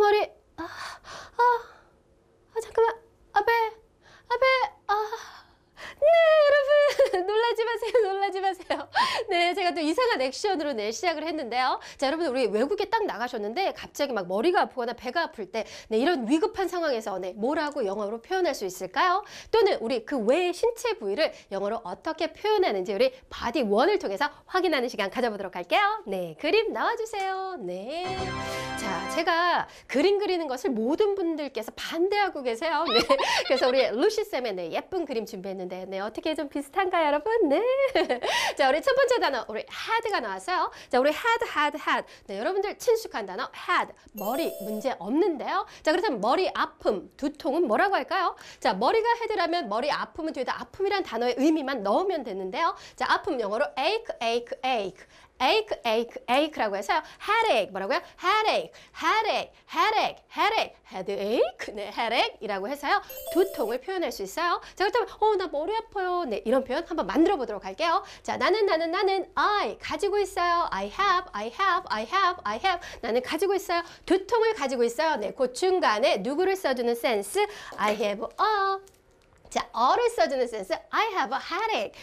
머리. 잠깐만. 네, 여러분. 놀라지 마세요. 놀라지 마세요. 네, 제가 또 이상한 액션으로 네, 시작을 했는데요. 자, 여러분 우리 외국에 딱 나가셨는데 갑자기 막 머리가 아프거나 배가 아플 때 네, 이런 위급한 상황에서 네, 뭐라고 영어로 표현할 수 있을까요? 또는 우리 그 외의 신체 부위를 영어로 어떻게 표현하는지 우리 바디 원을 통해서 확인하는 시간 가져보도록 할게요. 네, 그림 나와주세요. 네. 자, 제가 그림 그리는 것을 모든 분들께서 반대하고 계세요. 네. 그래서 우리 루시쌤의 네, 예쁜 그림 준비했는데 네, 어떻게 좀 비슷한가요, 여러분? 네. 자, 우리 첫 번째 단어 우리 head가 나왔어요. 자, 우리 head. 네, 여러분들 친숙한 단어 head, 머리 문제 없는데요. 자, 그렇다면 머리 아픔, 두통은 뭐라고 할까요? 자, 머리가 head라면 머리 아픔은 뒤에다 아픔이란 단어의 의미만 넣으면 되는데요. 자, 아픔 영어로 ache라고 해서요. headache 뭐라고요? headache. 네, headache이라고 해서요. 두통을 표현할 수 있어요. 자, 그렇다면 나 머리 아파요. 네, 이런 표현 한번 만들어 보도록 할게요. 자, 나는 I 가지고 있어요. I have. 나는 가지고 있어요. 두통을 가지고 있어요. 네, 그 중간에 누구를 써주는 센스? I have a. 자, 어를 써주는 센스. I have a headache.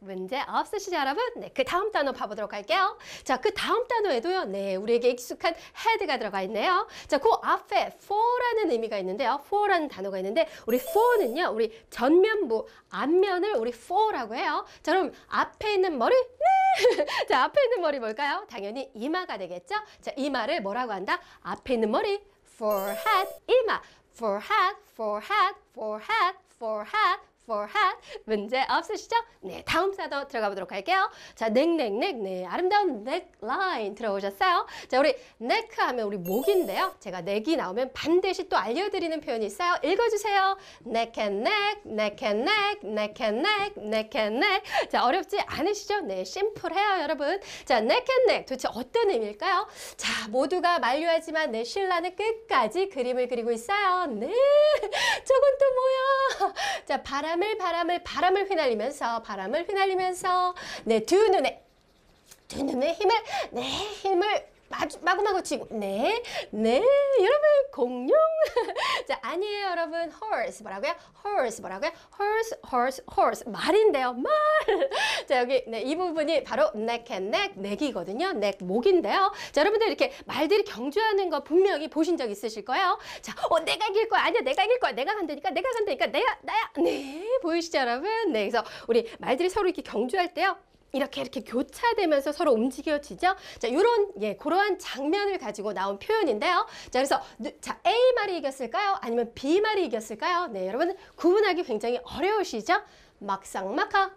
문제 없으시죠, 여러분? 네, 그 다음 단어 봐보도록 할게요. 자, 그 다음 단어에도요, 네, 우리에게 익숙한 head가 들어가 있네요. 자, 그 앞에 for라는 의미가 있는데요. for라는 단어가 있는데, 우리 for는요, 우리 전면부, 앞면을 우리 for라고 해요. 자, 그럼 앞에 있는 머리? 네! 자, 앞에 있는 머리 뭘까요? 당연히 이마가 되겠죠? 자, 이마를 뭐라고 한다? 앞에 있는 머리. forehead, 이마. forehead. 문제 없으시죠? 네, 다음 단어 들어가 보도록 할게요. 자, neck. 네, 아름다운 neckline 들어오셨어요. 자, 우리 neck 하면 우리 목인데요. 제가 neck이 나오면 반드시 또 알려드리는 표현이 있어요. 읽어주세요. neck. 자, 어렵지 않으시죠? 네, 심플해요, 여러분. 자, neck. 도대체 어떤 의미일까요? 자, 모두가 만류하지만 내 신라는 끝까지 그림을 그리고 있어요. 네, 저건 또 뭐야? 자, 바람을 휘날리면서 네, 두 눈에 힘을 마구마구 치고 네 여러분 공룡. 자, 아니에요, 여러분. horse 말인데요, 말. 자, 여기 네, 이 부분이 바로 neck이거든요. neck 목인데요. 자, 여러분들 이렇게 말들이 경주하는 거 분명히 보신 적 있으실 거예요. 자, 내가 이길 거야. 아니야, 내가 이길 거야. 내가 간다니까 나야. 네, 보이시죠, 여러분? 네, 그래서 우리 말들이 서로 이렇게 경주할 때요. 이렇게 교차되면서 서로 움직여지죠. 자, 요런, 예, 그러한 장면을 가지고 나온 표현인데요. 자, 그래서, A 말이 이겼을까요? 아니면 B 말이 이겼을까요? 네, 여러분, 구분하기 굉장히 어려우시죠? 막상막하,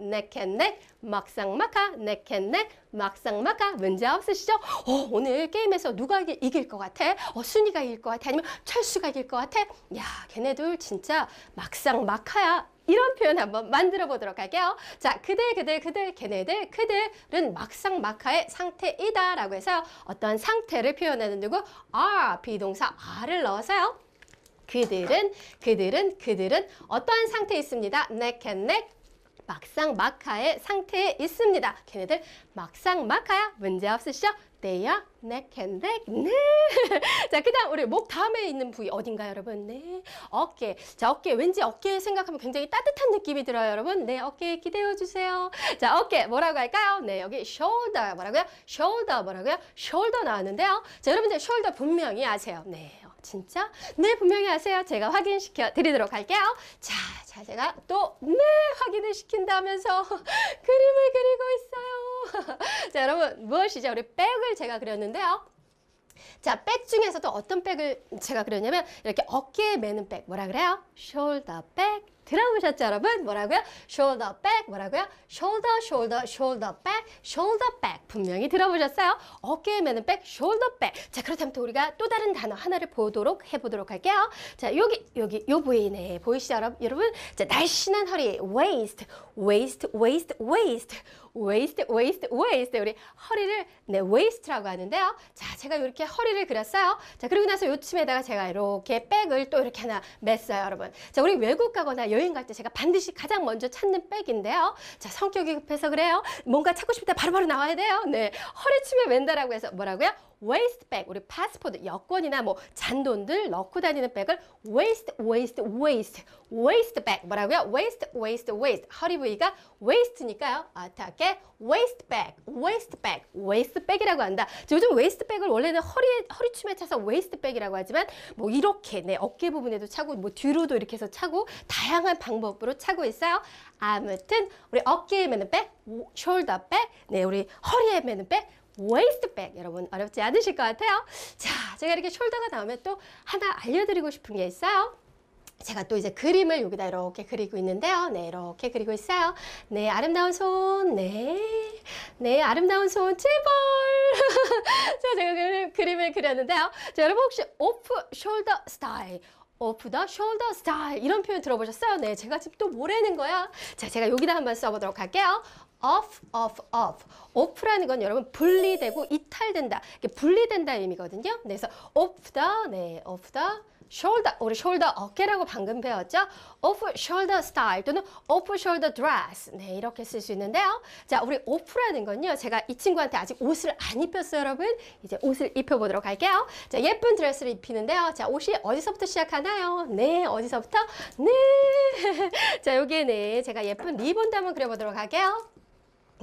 neck and neck. 문제 없으시죠? 오늘 게임에서 누가 이길 것 같아? 순이가 이길 것 같아? 아니면 철수가 이길 것 같아? 야, 걔네들 진짜 막상막하야. 이런 표현 한번 만들어 보도록 할게요. 자, 그들은 막상막하의 상태이다 라고 해서 어떤 상태를 표현하는 누구? 비동사 r을 넣어서요. 그들은 어떠한 상태에 있습니다? neck. 막상막하의 상태에 있습니다. 걔네들 막상막하야. 문제 없으시죠? They are neck. 네. 자, 그 다음 우리 목 다음에 있는 부위 어딘가요, 여러분? 네, 어깨. 자, 어깨. 왠지 어깨 생각하면 굉장히 따뜻한 느낌이 들어요, 여러분. 네, 어깨에 기대어주세요. 자, 어깨 뭐라고 할까요? 네, 여기 shoulder 뭐라고요? shoulder 나왔는데요. 자, 여러분들 shoulder 분명히 아세요. 네, 진짜? 네, 분명히 아세요. 제가 확인시켜 드리도록 할게요. 자, 제가 또 네, 확인을 시킨다면서 그림을 그리고 있어요. 자, 여러분 무엇이죠? 우리 백을 제가 그렸는데요. 자, 백 중에서도 어떤 백을 제가 그렸냐면 이렇게 어깨에 매는 백 뭐라 그래요? shoulder 백. 들어보셨죠, 여러분? 뭐라고요? shoulder back. 뭐라고요? shoulder back. 분명히 들어보셨어요? 어깨에 매는 백, shoulder back. 자, 그렇다면 또 우리가 또 다른 단어 하나를 해보도록 할게요. 자, 여기, 요 부위네. 보이시죠, 여러분? 자, 날씬한 허리, waist. 웨이스트, 웨이스트, 웨이스트. 우리 허리를 네, 웨이스트라고 하는데요. 자, 제가 이렇게 허리를 그렸어요. 자, 그리고 나서 요 춤에다가 제가 이렇게 백을 또 이렇게 하나 맸어요, 여러분. 자, 우리 외국 가거나 여행 갈 때 제가 반드시 가장 먼저 찾는 백인데요. 자, 성격이 급해서 그래요. 뭔가 찾고 싶다 바로바로 나와야 돼요. 네, 허리춤에 맨다라고 해서 뭐라고요? 웨이스트백, 우리 파스포드, 여권이나 뭐 잔돈들 넣고 다니는 백을 웨이스트, 웨이스트, 웨이스트, 웨이스트백 뭐라고요? 웨이스트, 웨이스트, 웨이스트. 허리 부위가 웨이스트니까요. 어떻게? 웨이스트백, 웨이스트백, 웨이스트백이라고 한다. 요즘 웨이스트백을 원래는 허리춤에 차서 웨이스트백이라고 하지만 뭐 이렇게 네, 어깨 부분에도 차고 뭐 뒤로도 이렇게 해서 차고 다양한 방법으로 차고 있어요. 아무튼 우리 어깨에 매는 백, 숄더 백, 네, 우리 허리에 매는 백, 웨이스트백 여러분 어렵지 않으실 것 같아요. 자, 제가 이렇게 숄더가 나오면 또 하나 알려드리고 싶은 게 있어요. 제가 또 이제 그림을 여기다 이렇게 그리고 있는데요. 네, 이렇게 그리고 있어요. 네, 아름다운 손. 네, 네, 아름다운 손 제발. 자, 제가 그림을 그렸는데요. 자, 여러분 혹시 오프 숄더 스타일, 오프 더 숄더 스타일 이런 표현 들어보셨어요? 네, 제가 지금 또 뭐라는 거야? 자, 제가 여기다 한번 써보도록 할게요. off, off, off. off라는 건 여러분 분리되고 이탈된다. 이게 분리된다 의미거든요. 네, 그래서 off the, 네, off the shoulder. 우리 shoulder 어깨라고 방금 배웠죠? off shoulder style 또는 off shoulder dress. 네, 이렇게 쓸 수 있는데요. 자, 우리 off라는 건요. 제가 이 친구한테 아직 옷을 안 입혔어요, 여러분. 이제 옷을 입혀보도록 할게요. 자, 예쁜 드레스를 입히는데요. 자, 옷이 어디서부터 시작하나요? 네, 어디서부터? 네. 자, 여기에 네, 제가 예쁜 리본도 한번 그려보도록 할게요.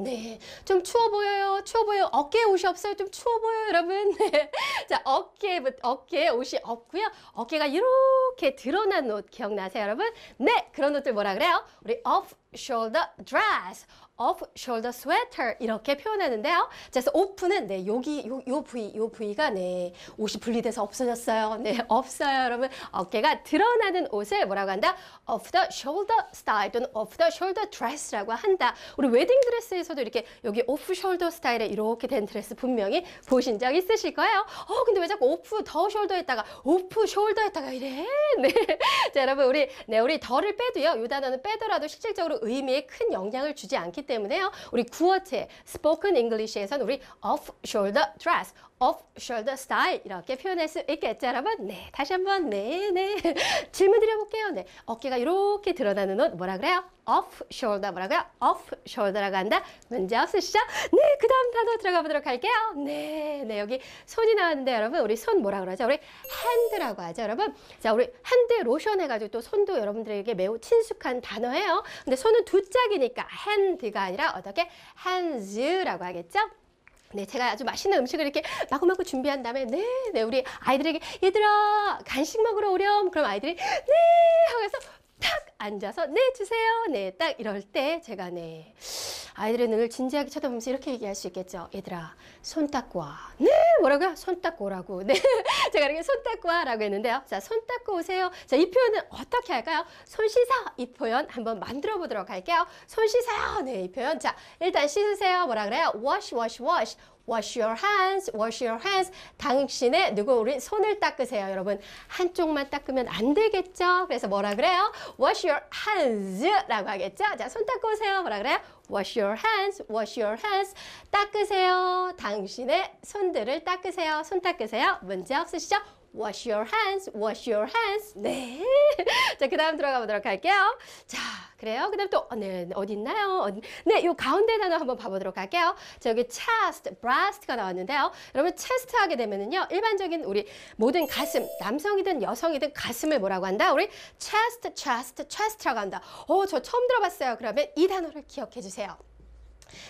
네, 좀 추워 보여요. 추워 보여요. 어깨에 옷이 없어요. 좀 추워 보여요, 여러분. 네. 자, 어깨에 옷이 없고요. 어깨가 이렇게 드러난 옷 기억나세요, 여러분? 네, 그런 옷들 뭐라 그래요? 우리 off shoulder dress, off shoulder sweater 이렇게 표현하는데요. 자, 그래서 off는 네, 여기 요 부위가 네, 옷이 분리돼서 없어졌어요. 네, 없어요, 여러분. 어깨가 드러나는 옷을 뭐라고 한다? off the shoulder style 또는 off the shoulder dress라고 한다. 우리 웨딩 드레스에서도 이렇게 여기 off shoulder 스타일에 이렇게 된 드레스 분명히 보신 적 있으실 거예요. 근데 왜 자꾸 off the shoulder에다가 off shoulder에다가 이래? 네. 자, 여러분 우리 더를 빼도요. 이 단어는 빼더라도 실질적으로 의미에 큰 영향을 주지 않기 때문에요. 우리 구어체 스포큰 잉글리시에선 우리 off shoulder dress, off shoulder style 이렇게 표현할 수 있겠죠, 여러분? 네, 다시 한번 네. 질문 드려볼게요. 네, 어깨가 이렇게 드러나는 옷 뭐라 그래요? off shoulder 뭐라고요? off shoulder라고 한다. 문제 없으시죠? 네, 그 다음 단어 들어가 보도록 할게요. 네, 여기 손이 나왔는데 여러분 우리 손 뭐라 그러죠? 우리 핸드라고 하죠, 여러분. 자, 우리 핸드 로션 해가지고 또 손도 여러분들에게 매우 친숙한 단어예요. 근데 손은 두 짝이니까 핸드가 아니라 어떻게 hands라고 하겠죠? 네, 제가 아주 맛있는 음식을 이렇게 마구마구 준비한 다음에 네, 우리 아이들에게 얘들아 간식 먹으러 오렴. 그럼 아이들이 네 하고 해서 탁 앉아서 네 주세요. 네, 딱 이럴 때 제가 네, 아이들의 눈을 진지하게 쳐다보면서 이렇게 얘기할 수 있겠죠. 얘들아, 손 닦고 와. 네, 뭐라고요? 손 닦고 오라고. 네, 제가 이렇게 손 닦고 와라고 했는데요. 자, 손 닦고 오세요. 자, 이 표현은 어떻게 할까요? 손 씻어. 이 표현 한번 만들어 보도록 할게요. 손 씻어요. 네, 이 표현. 자, 일단 씻으세요. 뭐라 그래요? wash, wash, wash. wash your hands, wash your hands. 당신의 우리 손을 닦으세요, 여러분. 한쪽만 닦으면 안 되겠죠? 그래서 뭐라 그래요? wash your hands라고 하겠죠? 자, 손 닦고 오세요. 뭐라 그래요? wash your hands, wash your hands. 닦으세요. 당신의 손들을 닦으세요. 손 닦으세요. 문제 없으시죠? wash your hands, wash your hands. 네. 자, 그 다음 들어가 보도록 할게요. 자, 그래요. 그 다음 또, 네, 어디 있나요? 네, 요 가운데 단어 한번 봐보도록 할게요. 자, 여기 chest, breast가 나왔는데요. 여러분, chest 하게 되면은요, 일반적인 우리 모든 가슴, 남성이든 여성이든 가슴을 뭐라고 한다? 우리 chest, chest, chest라고 한다. 저 처음 들어봤어요. 그러면 이 단어를 기억해 주세요.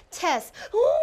체스.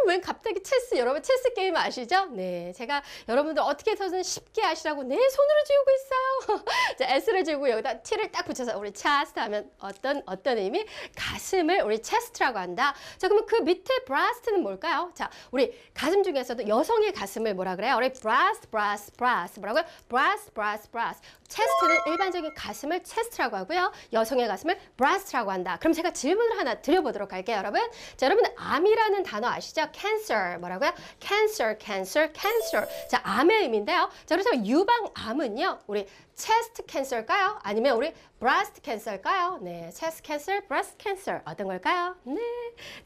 왜 갑자기 체스? 여러분 체스 게임 아시죠? 네, 제가 여러분들 어떻게 해서든 쉽게 아시라고 네, 손으로 지우고 있어요. 자, S를 지우고 여기다 T를 딱 붙여서 우리 체스트 하면 어떤 의미? 가슴을 우리 체스트라고 한다. 자, 그러면 그 밑에 브라스트는 뭘까요? 자, 우리 가슴 중에서도 여성의 가슴을 뭐라 그래요? 우리 브라스트, 브라스트, 브라스트 뭐라고요? 브라스트, 브라스트, 브라스트. 체스트는 일반적인 가슴을 체스트라고 하고요. 여성의 가슴을 브라스트라고 한다. 그럼 제가 질문을 하나 드려보도록 할게요, 여러분. 자, 여러분 암이라는 단어 아시죠? cancer 뭐라고요? cancer, cancer, cancer. 자, 암의 의미인데요. 자, 그래서 유방암은요, 우리 체스트 캔서일까요? 아니면 우리 브레스트 캔서일까요? 네, 체스트 캔서, 브레스트 캔서 어떤 걸까요? 네,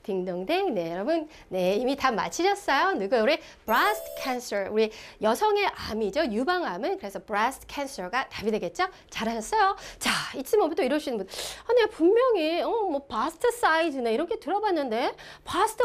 딩동댕. 네, 여러분, 네 이미 다 맞히셨어요. 누구 우리 브레스트 캔서, 우리 여성의 암이죠. 유방암은 그래서 브레스트 캔서가 답이 되겠죠? 잘하셨어요. 자, 이쯤 오면 또 이러시는 분, 아, 내가 분명히 뭐 바스트 사이즈네 이렇게 들어봤는데 바스트,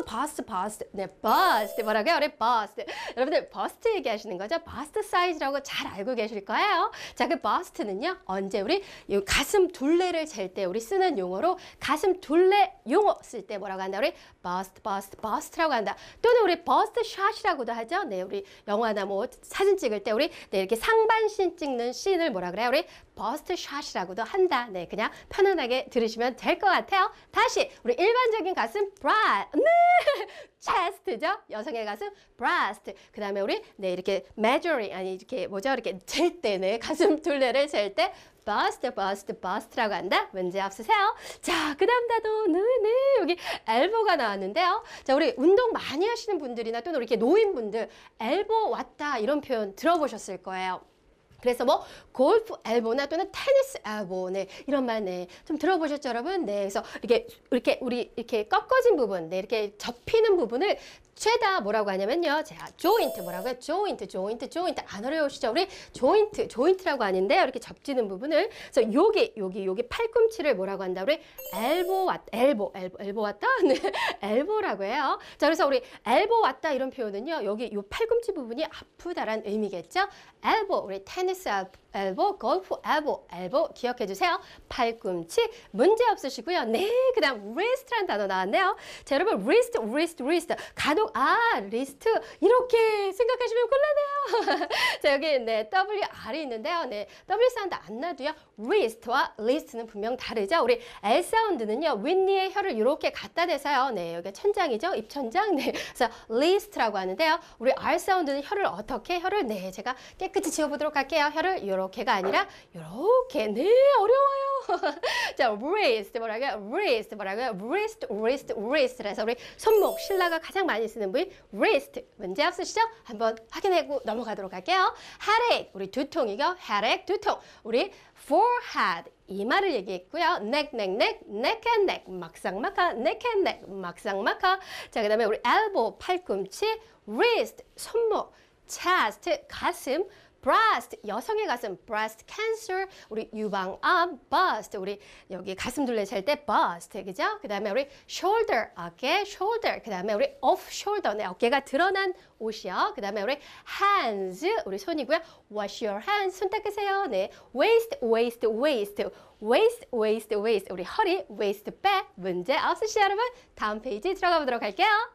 네, 바스트 뭐라고요? 우리 바스트. 여러분들 버스트 얘기하시는 거죠? 바스트 사이즈라고 잘 알고 계실 거예요. 자, 그 바스트는요, 언제 우리 가슴 둘레를 잴 때 우리 쓰는 용어로 가슴 둘레 용어 쓸 때 뭐라고 한다? 우리 버스트라고 한다. 또는 우리 버스트 샷이라고도 하죠. 네, 우리 영화나 뭐 사진 찍을 때 우리 네, 이렇게 상반신 찍는 씬을 뭐라 그래요? 우리 버스트 샷이라고도 한다. 네, 그냥 편안하게 들으시면 될 것 같아요. 다시 우리 일반적인 가슴 네, 체스트죠. 여성의 가슴 브레스트. 그 다음에 우리 네 이렇게 measuring 아니 이렇게 뭐죠? 이렇게 잴 때 네, 가슴 둘레를 잴 때 버스트라고 한다. 문제 없으세요? 자, 그 다음 단어, 네, 여기 엘보가 나왔는데요. 자, 우리 운동 많이 하시는 분들이나 또는 이렇게 노인분들, 엘보 왔다 이런 표현 들어보셨을 거예요. 그래서 뭐 골프 엘보나 또는 테니스 엘보 네 이런 말 네 좀 들어보셨죠 여러분? 네, 그래서 이렇게 우리 이렇게 꺾어진 부분 네 이렇게 접히는 부분을 최다 뭐라고 하냐면요, 제가 조인트 뭐라고요? 조인트 안 어려우시죠? 우리 조인트라고 하는데 이렇게 접지는 부분을 그래서 여기 팔꿈치를 뭐라고 한다? 우리 엘보 왔다 네 엘보라고 해요. 자, 그래서 우리 엘보 왔다 이런 표현은요, 여기 요 팔꿈치 부분이 아프다란 의미겠죠? 엘보 우리 테니스 엘보, 골프 엘보 기억해 주세요. 팔꿈치 문제 없으시고요. 네, 그다음 리스트라는 단어 나왔네요. 자, 여러분 리스트 간혹 리스트 이렇게 생각하시면 곤란해요. 자, 여기 네 WR이 있는데요. 네 W 사운드 안 나도요. 리스트와 리스트는 분명 다르죠. 우리 L 사운드는요. 윗니의 혀를 이렇게 갖다 대서요. 네, 여기 천장이죠. 입천장. 네, 그래서 리스트라고 하는데요. 우리 R 사운드는 혀를 네 제가 깨끗이 지워보도록 할게요. 혀를 요렇게 이렇게가 아니라 이렇게 네 어려워요. 자, wrist. 우리 손목 신라가 가장 많이 쓰는 부위 wrist. 문제 없으시죠? 한번 확인하고 넘어가도록 할게요. headache 우리 두통이요. headache 두통. 우리 forehead 이마를 얘기했고요. neck 막상막하. 자, 그다음에 우리 elbow 팔꿈치, wrist 손목, chest 가슴. breast 여성의 가슴 breast cancer 우리 유방암 bust 우리 여기 가슴 둘레 셀 때 bust 그죠? 그 다음에 우리 shoulder 어깨 shoulder 그 다음에 우리 off shoulder 네, 어깨가 드러난 옷이요. 그 다음에 우리 hands 우리 손이고요. wash your hands 손 닦으세요. 네 waist 우리 허리 waist back 문제 없으시죠 여러분? 다음 페이지 들어가 보도록 할게요.